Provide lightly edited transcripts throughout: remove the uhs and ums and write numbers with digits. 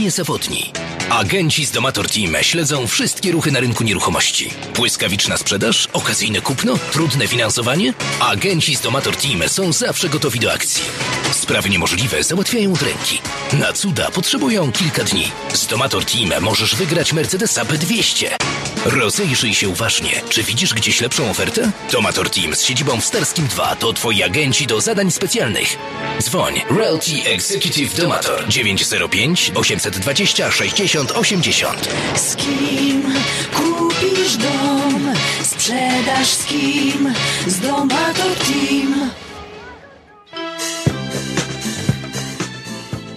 niezawodni. Agenci z Domator Team śledzą wszystkie ruchy na rynku nieruchomości. Błyskawiczna sprzedaż? Okazyjne kupno? Trudne finansowanie? Agenci z Domator Team są zawsze gotowi do akcji. Sprawy niemożliwe załatwiają od ręki. Na cuda potrzebują kilka dni. Z Domator Team możesz wygrać Mercedesa B200. Rozejrzyj się uważnie. Czy widzisz gdzieś lepszą ofertę? Domator Team z siedzibą w Starskim 2 to twoi agenci do zadań specjalnych. Dzwoń Realty Executive Domator 905 820 60 80. Z kim kupisz dom? Sprzedaż z kim? Z Domator Team.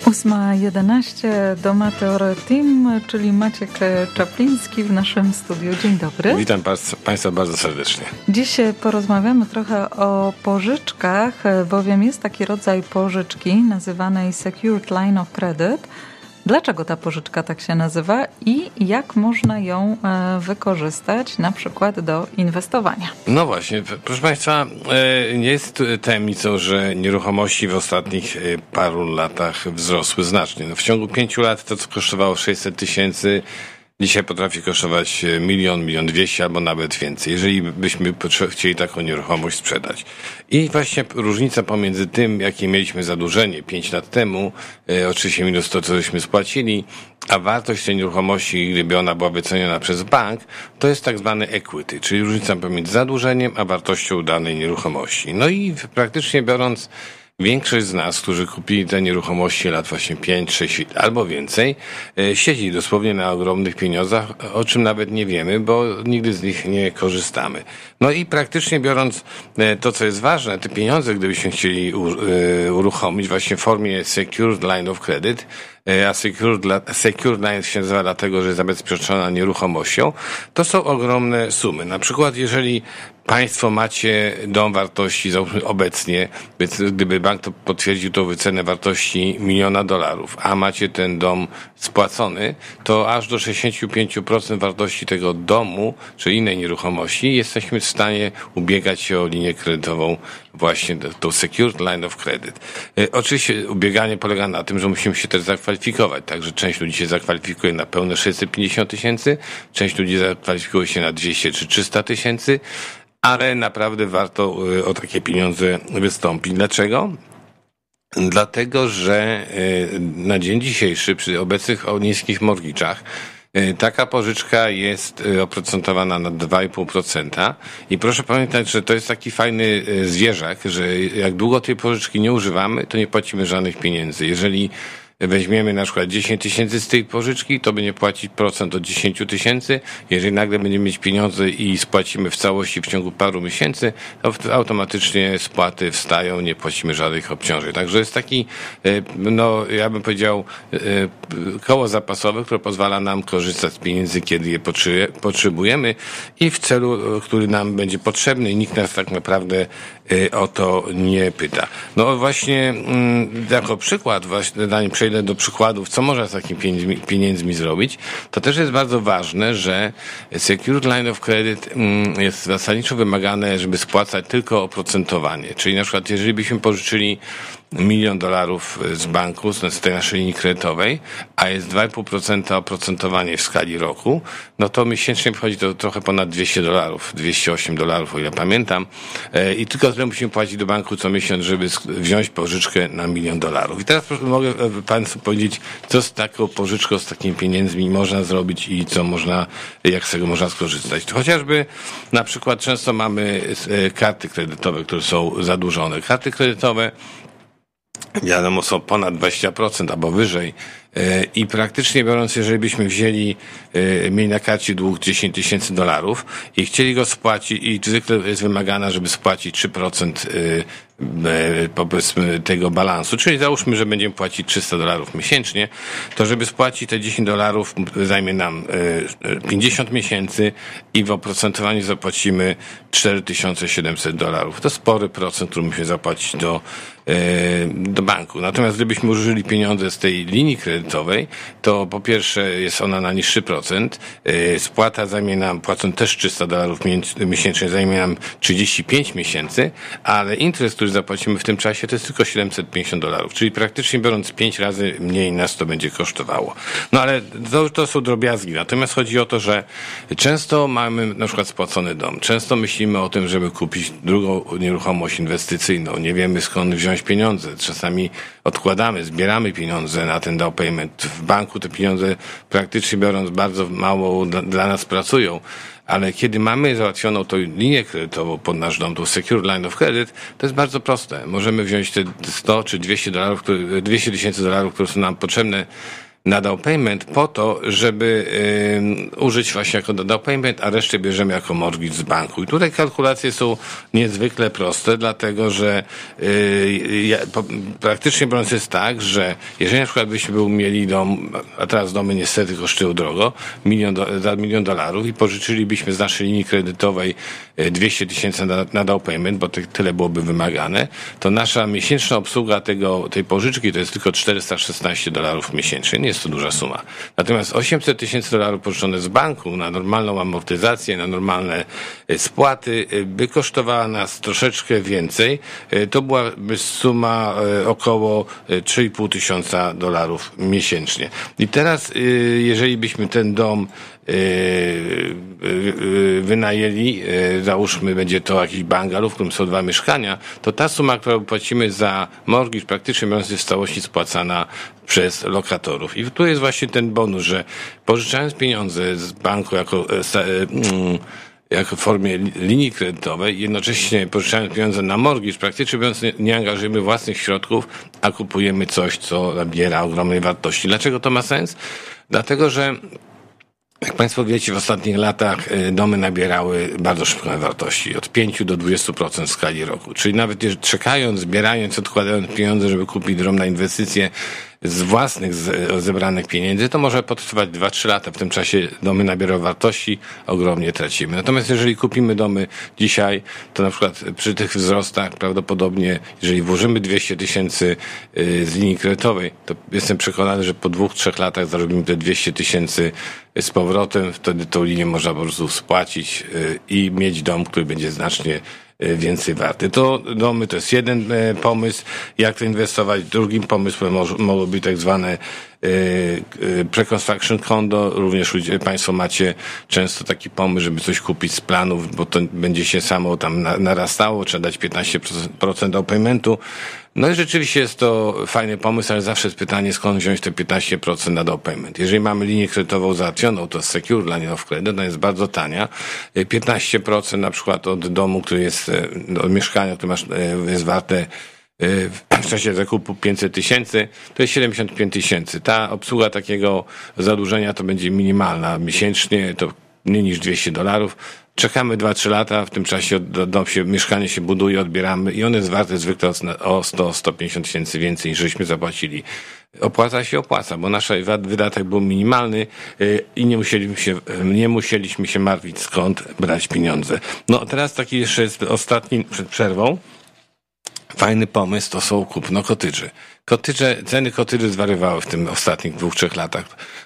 8.11, Domator Team, czyli Maciek Czapliński w naszym studiu. Dzień dobry. Witam Państwa bardzo serdecznie. Dziś porozmawiamy trochę o pożyczkach, bowiem jest taki rodzaj pożyczki nazywanej Secured Line of Credit. Dlaczego ta pożyczka tak się nazywa i jak można ją wykorzystać na przykład do inwestowania? No właśnie, proszę Państwa, nie jest tajemnicą, że nieruchomości w ostatnich paru latach wzrosły znacznie. No w ciągu 5 lat to, co kosztowało 600 tysięcy, dzisiaj potrafi kosztować 1 200 000 albo nawet więcej, jeżeli byśmy chcieli taką nieruchomość sprzedać. I właśnie różnica pomiędzy tym, jakie mieliśmy zadłużenie 5 lat temu, oczywiście minus to, co żeśmy spłacili, a wartość tej nieruchomości, gdyby ona była wyceniona przez bank, to jest tak zwany equity, czyli różnica pomiędzy zadłużeniem a wartością danej nieruchomości. No i praktycznie biorąc, większość z nas, którzy kupili te nieruchomości lat właśnie 5, 6 albo więcej, siedzi dosłownie na ogromnych pieniądzach, o czym nawet nie wiemy, bo nigdy z nich nie korzystamy. No i praktycznie biorąc to, co jest ważne, te pieniądze, gdybyśmy chcieli uruchomić właśnie w formie Secured Line of Credit, a Secured Line się nazywa dlatego, że jest zabezpieczona nieruchomością, to są ogromne sumy. Na przykład jeżeli Państwo macie dom wartości obecnie, więc gdyby bank to potwierdził tą wycenę wartości $1 000 000, a macie ten dom spłacony, to aż do 65% wartości tego domu czy innej nieruchomości jesteśmy w stanie ubiegać się o linię kredytową, właśnie tą Secured Line of Credit. Oczywiście ubieganie polega na tym, że musimy się też zakwalifikować, także część ludzi się zakwalifikuje na pełne 650 tysięcy, część ludzi zakwalifikuje się na 200 czy 300 tysięcy, ale naprawdę warto o takie pieniądze wystąpić. Dlaczego? Dlatego, że na dzień dzisiejszy przy obecnych o niskich mortgage'ach taka pożyczka jest oprocentowana na 2,5% i proszę pamiętać, że to jest taki fajny zwierzak, że jak długo tej pożyczki nie używamy, to nie płacimy żadnych pieniędzy. Jeżeli weźmiemy na przykład 10 tysięcy z tej pożyczki, to będzie płacić procent od 10 tysięcy. Jeżeli nagle będziemy mieć pieniądze i spłacimy w całości w ciągu paru miesięcy, to automatycznie spłaty wstają, nie płacimy żadnych obciążeń. Także jest taki, no ja bym powiedział, koło zapasowe, które pozwala nam korzystać z pieniędzy, kiedy je potrzebujemy i w celu, który nam będzie potrzebny, i nikt nas tak naprawdę o to nie pyta. No właśnie jako przykład, zanim przejdę do przykładów, co można z takimi pieniędzmi zrobić, to też jest bardzo ważne, że Secured Line of Credit jest zasadniczo wymagane, żeby spłacać tylko oprocentowanie. Czyli na przykład, jeżeli byśmy pożyczyli $1 000 000 z banku, z tej naszej linii kredytowej, a jest 2,5% oprocentowanie w skali roku, no to miesięcznie wychodzi to trochę ponad $200, $208, o ile pamiętam. I tylko tyle musimy płacić do banku co miesiąc, żeby wziąć pożyczkę na $1 000 000. I teraz mogę Państwu powiedzieć, co z taką pożyczką, z takimi pieniędzmi można zrobić i co można, jak z tego można skorzystać. To chociażby na przykład często mamy karty kredytowe, które są zadłużone. Karty kredytowe, wiadomo, są ponad 20% albo wyżej i praktycznie biorąc, jeżeli byśmy mieli na karcie dług $10 000 i chcieli go spłacić, i zwykle jest wymagana, żeby spłacić 3% powiedzmy tego balansu, czyli załóżmy, że będziemy płacić $300 miesięcznie, to żeby spłacić te $10 zajmie nam 50 miesięcy i w oprocentowaniu zapłacimy $4700. To spory procent, który musimy zapłacić do banku. Natomiast gdybyśmy użyli pieniądze z tej linii kredytowej, to po pierwsze jest ona na niższy procent, spłata zajmie nam, płacąc też $300 miesięcznie, zajmie nam 35 miesięcy, ale interes, który zapłacimy w tym czasie, to jest tylko $750, czyli praktycznie biorąc 5 razy mniej nas to będzie kosztowało. No ale to są drobiazgi, natomiast chodzi o to, że często mamy na przykład spłacony dom, często myślimy o tym, żeby kupić drugą nieruchomość inwestycyjną, nie wiemy skąd wziąć pieniądze, czasami odkładamy, zbieramy pieniądze na ten down payment, w banku te pieniądze praktycznie biorąc bardzo mało dla nas pracują. Ale kiedy mamy załatwioną tą linię kredytową pod nasz dom, tą Secured Line of Credit, to jest bardzo proste. Możemy wziąć te $100 czy $200, 200 tysięcy dolarów, które są nam potrzebne na down payment po to, żeby użyć właśnie jako down payment, a resztę bierzemy jako mortgage z banku. I tutaj kalkulacje są niezwykle proste, dlatego że praktycznie biorąc jest tak, że jeżeli na przykład byśmy mieli dom, a teraz domy niestety kosztują drogo, $1 million i pożyczylibyśmy z naszej linii kredytowej 200 tysięcy na down payment, bo tyle byłoby wymagane, to nasza miesięczna obsługa tej pożyczki to jest tylko $416 miesięcznie. Nie jest to duża suma. Natomiast $800 tysięcy pożyczone z banku na normalną amortyzację, na normalne spłaty by kosztowała nas troszeczkę więcej. To byłaby suma około $3,500 miesięcznie. I teraz, jeżeli byśmy ten dom wynajęli, załóżmy będzie to jakiś bungalow, w którym są 2 mieszkania, to ta suma, którą płacimy za mortgage, praktycznie biorąc jest w całości spłacana przez lokatorów. I tu jest właśnie ten bonus, że pożyczając pieniądze z banku jako w formie linii kredytowej, jednocześnie pożyczając pieniądze na mortgage, praktycznie biorąc nie angażujemy własnych środków, a kupujemy coś, co nabiera ogromnej wartości. Dlaczego to ma sens? Dlatego, że jak Państwo wiecie, w ostatnich latach domy nabierały bardzo szybkiej wartości, od 5 do 20% w skali roku. Czyli nawet jeżeli czekając, zbierając, odkładając pieniądze, żeby kupić dom na inwestycje z własnych zebranych pieniędzy, to może potrwać 2-3 lata. W tym czasie domy nabierają wartości, ogromnie tracimy. Natomiast jeżeli kupimy domy dzisiaj, to na przykład przy tych wzrostach prawdopodobnie, jeżeli włożymy 200 tysięcy z linii kredytowej, to jestem przekonany, że po 2-3 latach zarobimy te 200 tysięcy z powrotem. Wtedy tą linię można po prostu spłacić i mieć dom, który będzie znacznie więcej warty. To domy to jest jeden pomysł, jak to inwestować. Drugim pomysłem mogą być tak zwane pre-construction condo. Również Państwo macie często taki pomysł, żeby coś kupić z planów, bo to będzie się samo tam narastało. Trzeba dać 15% down paymentu. No i rzeczywiście jest to fajny pomysł, ale zawsze jest pytanie, skąd wziąć te 15% na down payment. Jeżeli mamy linię kredytową załatwioną, to Secured Line of Credit, ona jest bardzo tania. 15% na przykład od domu, który jest, od mieszkania, które masz, jest warte w czasie zakupu 500 tysięcy, to jest 75 tysięcy. Ta obsługa takiego zadłużenia to będzie minimalna miesięcznie, to mniej niż $200. Czekamy 2-3 lata, w tym czasie mieszkanie się buduje, odbieramy i one jest warte zwykle o 100-150 tysięcy więcej niż żeśmy zapłacili. Opłaca się, bo nasz wydatek był minimalny i nie musieliśmy się martwić, skąd brać pieniądze. No teraz taki jeszcze jest ostatni przed przerwą. Fajny pomysł to są kupno kotedży. Ceny kotedży zwariowały w tym ostatnich 2-3 latach.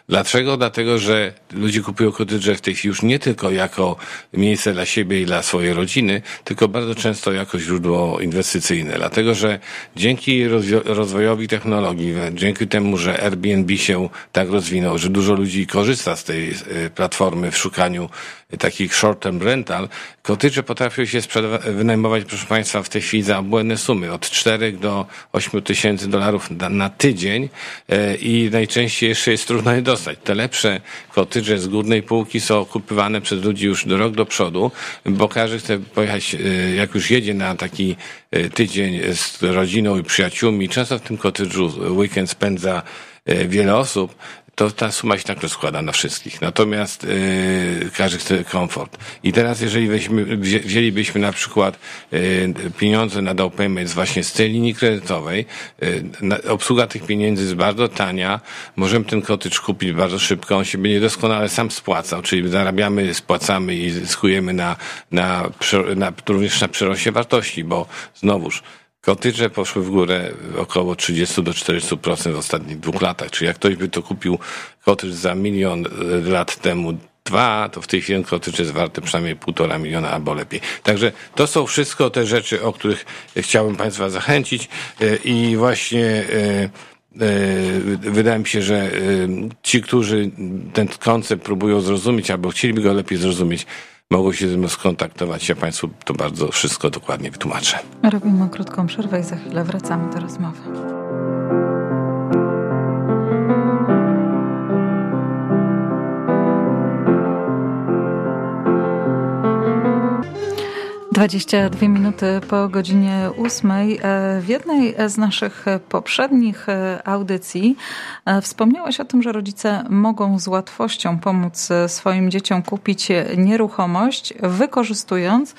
Dlaczego? Dlatego, że ludzie kupują kotedże w tej chwili już nie tylko jako miejsce dla siebie i dla swojej rodziny, tylko bardzo często jako źródło inwestycyjne. Dlatego, że dzięki rozwojowi technologii, dzięki temu, że Airbnb się tak rozwinął, że dużo ludzi korzysta z tej platformy w szukaniu takich short-term rental, kotedże potrafią się wynajmować, proszę Państwa, w tej chwili za obłędne sumy, od 4 do 8 tysięcy dolarów na tydzień i najczęściej jeszcze jest trudno je dostać. Te lepsze kotedże z górnej półki są kupywane przez ludzi już rok do przodu, bo każdy chce pojechać, jak już jedzie na taki tydzień z rodziną i przyjaciółmi. Często w tym kotedżu weekend spędza wiele osób, to ta suma się tak rozkłada na wszystkich. Natomiast każdy chce komfort. I teraz jeżeli wzięlibyśmy na przykład pieniądze na down payment właśnie z tej linii kredytowej, obsługa tych pieniędzy jest bardzo tania, możemy ten kotedż kupić bardzo szybko, on się będzie doskonale sam spłacał, czyli zarabiamy, spłacamy i zyskujemy również na przyroście wartości, bo znowuż kotedże poszły w górę około 30 do 40% w ostatnich 2 latach. Czyli jak ktoś by to kupił kotedż za 1 000 000 lat temu, dwa, to w tej chwili Kotycz jest warte przynajmniej 1,5 miliona albo lepiej. Także to są wszystko te rzeczy, o których chciałbym Państwa zachęcić i właśnie wydaje mi się, że ci, którzy ten koncept próbują zrozumieć albo chcieliby go lepiej zrozumieć, mogą się ze mną skontaktować. Ja Państwu to bardzo wszystko dokładnie wytłumaczę. Robimy krótką przerwę i za chwilę wracamy do rozmowy. Dwadzieścia 2 minuty po godzinie 8:00. W jednej z naszych poprzednich audycji wspomniałaś o tym, że rodzice mogą z łatwością pomóc swoim dzieciom kupić nieruchomość, wykorzystując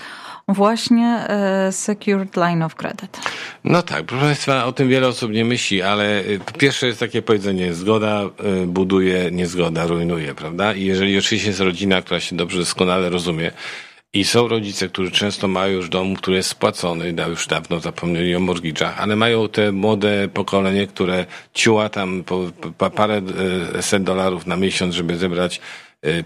właśnie Secured Line of Credit. No tak, proszę Państwa, o tym wiele osób nie myśli, ale pierwsze jest takie powiedzenie, zgoda buduje, niezgoda rujnuje, prawda? I jeżeli oczywiście jest rodzina, która się dobrze, doskonale rozumie, i są rodzice, którzy często mają już dom, który jest spłacony, już dawno zapomnieli o mortgage'ach, ale mają te młode pokolenie, które ciła tam po paręset dolarów na miesiąc, żeby zebrać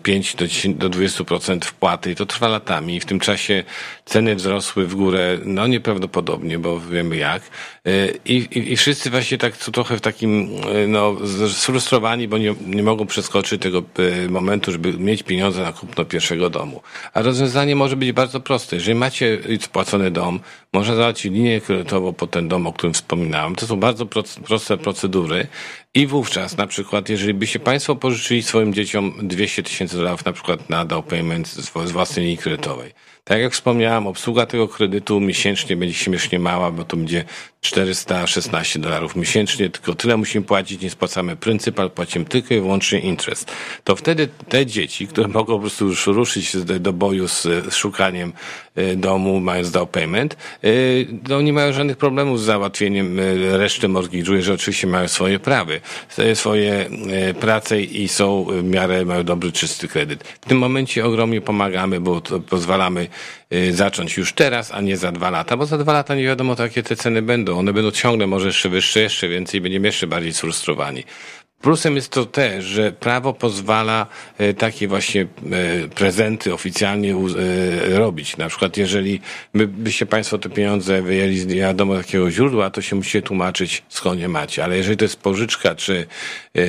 5 do 20% wpłaty i to trwa latami. W tym czasie ceny wzrosły w górę, no nieprawdopodobnie, bo wiemy jak. I wszyscy właśnie tak trochę w takim, no, sfrustrowani, bo nie mogą przeskoczyć tego momentu, żeby mieć pieniądze na kupno pierwszego domu. A rozwiązanie może być bardzo proste. Jeżeli macie spłacony dom, można załatwić linię kredytową pod ten dom, o którym wspominałem. To są bardzo proste procedury. I wówczas, na przykład, jeżeli by się Państwo pożyczyli swoim dzieciom $200,000 na przykład na down payment z własnej linii kredytowej. Tak jak wspomniałem, obsługa tego kredytu miesięcznie będzie śmiesznie mała, bo to będzie $416 miesięcznie. Tylko tyle musimy płacić, nie spłacamy pryncypal, płacimy tylko i wyłącznie interest. To wtedy te dzieci, które mogą po prostu już ruszyć do boju z szukaniem domu, mając down payment, no nie mają żadnych problemów z załatwieniem reszty mortgage'u, jeżeli oczywiście mają swoje prawy, swoje prace i są w miarę, mają dobry, czysty kredyt. W tym momencie ogromnie pomagamy, bo pozwalamy zacząć już teraz, a nie za 2 lata, bo za 2 lata nie wiadomo, jakie te ceny będą. One będą ciągle może jeszcze wyższe, jeszcze więcej i będziemy jeszcze bardziej sfrustrowani. Plusem jest to też, że prawo pozwala takie właśnie prezenty oficjalnie robić. Na przykład jeżeli by się Państwo te pieniądze wyjęli z wiadomo takiego źródła, to się musicie tłumaczyć, skąd je macie. Ale jeżeli to jest pożyczka czy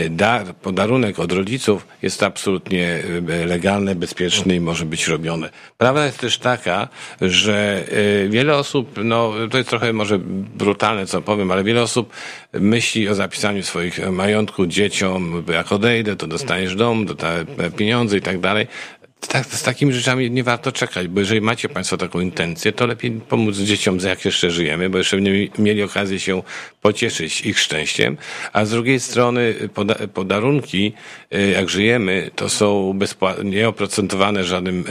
dar, podarunek od rodziców, jest to absolutnie legalne, bezpieczne i może być robione. Prawda jest też taka, że wiele osób, no to jest trochę może brutalne, co powiem, ale wiele osób myśli o zapisaniu swoich majątku dzieciom, jak odejdę, to dostaniesz dom, to pieniądze i tak dalej. Z takimi rzeczami nie warto czekać, bo jeżeli macie Państwo taką intencję, to lepiej pomóc dzieciom, jak jeszcze żyjemy, bo jeszcze nie mieli okazję się pocieszyć ich szczęściem, a z drugiej strony podarunki, jak żyjemy, to są nieoprocentowane żadnym,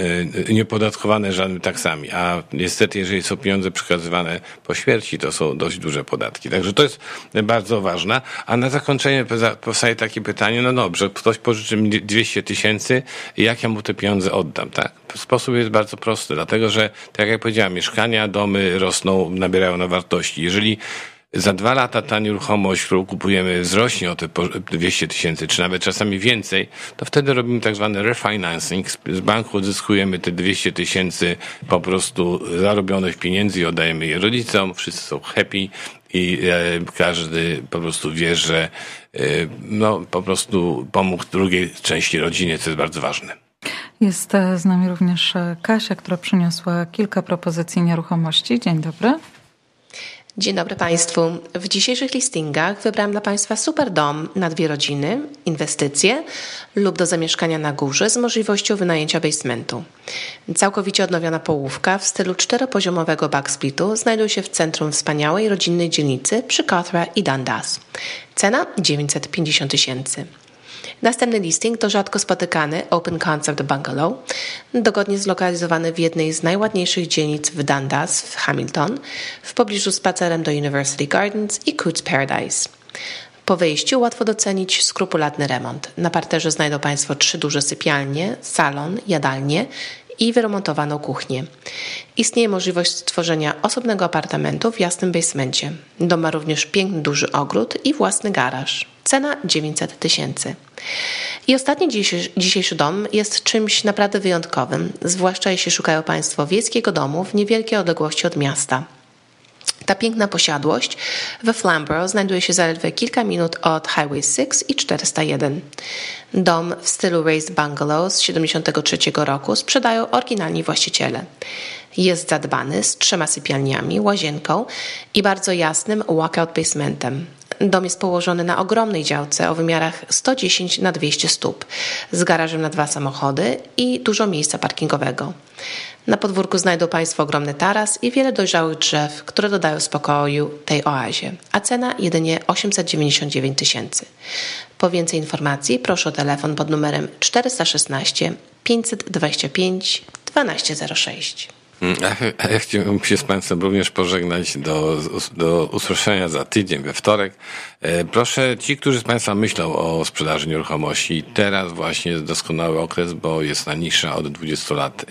niepodatkowane żadnym taksami, a niestety jeżeli są pieniądze przekazywane po śmierci, to są dość duże podatki. Także to jest bardzo ważne, a na zakończenie powstaje takie pytanie, no dobrze, ktoś pożyczy mi 200 000, jak ja mu te pieniądze oddam, tak? Sposób jest bardzo prosty, dlatego że, tak jak powiedziałem, mieszkania, domy rosną, nabierają na wartości. Jeżeli za 2 lata ta nieruchomość, którą kupujemy, wzrośnie o te 200 000, czy nawet czasami więcej, to wtedy robimy tak zwany refinancing. Z banku odzyskujemy te 200 000 po prostu zarobionych pieniędzy i oddajemy je rodzicom, wszyscy są happy i każdy po prostu wie, że no po prostu pomógł drugiej części rodzinie, co jest bardzo ważne. Jest z nami również Kasia, która przyniosła kilka propozycji nieruchomości. Dzień dobry. Dzień dobry Państwu. W dzisiejszych listingach wybrałam dla Państwa super dom na 2 rodziny, inwestycje lub do zamieszkania na górze z możliwością wynajęcia basementu. Całkowicie odnowiona połówka w stylu 4-poziomowego backsplitu znajduje się w centrum wspaniałej rodzinnej dzielnicy przy Cothra i Dundas. Cena 950 000. Następny listing to rzadko spotykany Open Concept Bungalow, dogodnie zlokalizowany w jednej z najładniejszych dzielnic w Dundas, w Hamilton, w pobliżu spacerem do University Gardens i Cootes Paradise. Po wyjściu łatwo docenić skrupulatny remont. Na parterze znajdą Państwo 3 duże sypialnie, salon, jadalnię i wyremontowaną kuchnię. Istnieje możliwość stworzenia osobnego apartamentu w jasnym basemencie. Dom ma również piękny duży ogród i własny garaż. Cena 900 tysięcy. I ostatni dzisiejszy dom jest czymś naprawdę wyjątkowym, zwłaszcza jeśli szukają Państwo wiejskiego domu w niewielkiej odległości od miasta. Ta piękna posiadłość we Flamborough znajduje się zaledwie kilka minut od Highway 6 i 401. Dom w stylu raised bungalow z 73 roku sprzedają oryginalni właściciele. Jest zadbany z 3 sypialniami, łazienką i bardzo jasnym walkout basementem. Dom jest położony na ogromnej działce o wymiarach 110x200 stóp, z garażem na 2 samochody i dużo miejsca parkingowego. Na podwórku znajdą Państwo ogromny taras i wiele dojrzałych drzew, które dodają spokoju tej oazie, a cena jedynie 899 tysięcy. Po więcej informacji proszę o telefon pod numerem 416 525 1206. A ja chciałbym się z Państwem również pożegnać do usłyszenia za tydzień, we wtorek. Proszę, ci, którzy z Państwa myślą o sprzedaży nieruchomości, teraz właśnie jest doskonały okres, bo jest najniższa od 20 lat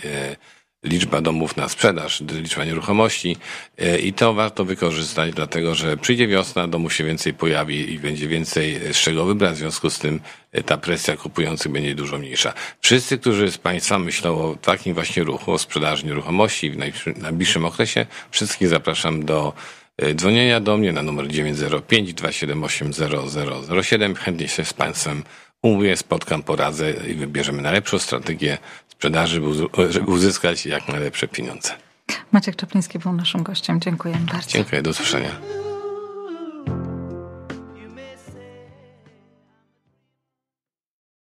liczba domów na sprzedaż, liczba nieruchomości i to warto wykorzystać, dlatego że przyjdzie wiosna, domu się więcej pojawi i będzie więcej z czego wybrać, w związku z tym ta presja kupujących będzie dużo mniejsza. Wszyscy, którzy z Państwa myślą o takim właśnie ruchu, o sprzedaży nieruchomości w najbliższym okresie, wszystkich zapraszam do dzwonienia do mnie na numer 905 278 0007. Chętnie się z Państwem umówię, spotkam, poradzę i wybierzemy najlepszą strategię sprzedaży, żeby uzyskać jak najlepsze pieniądze. Maciek Czapliński był naszym gościem. Dziękuję bardzo. Dziękuję, do usłyszenia.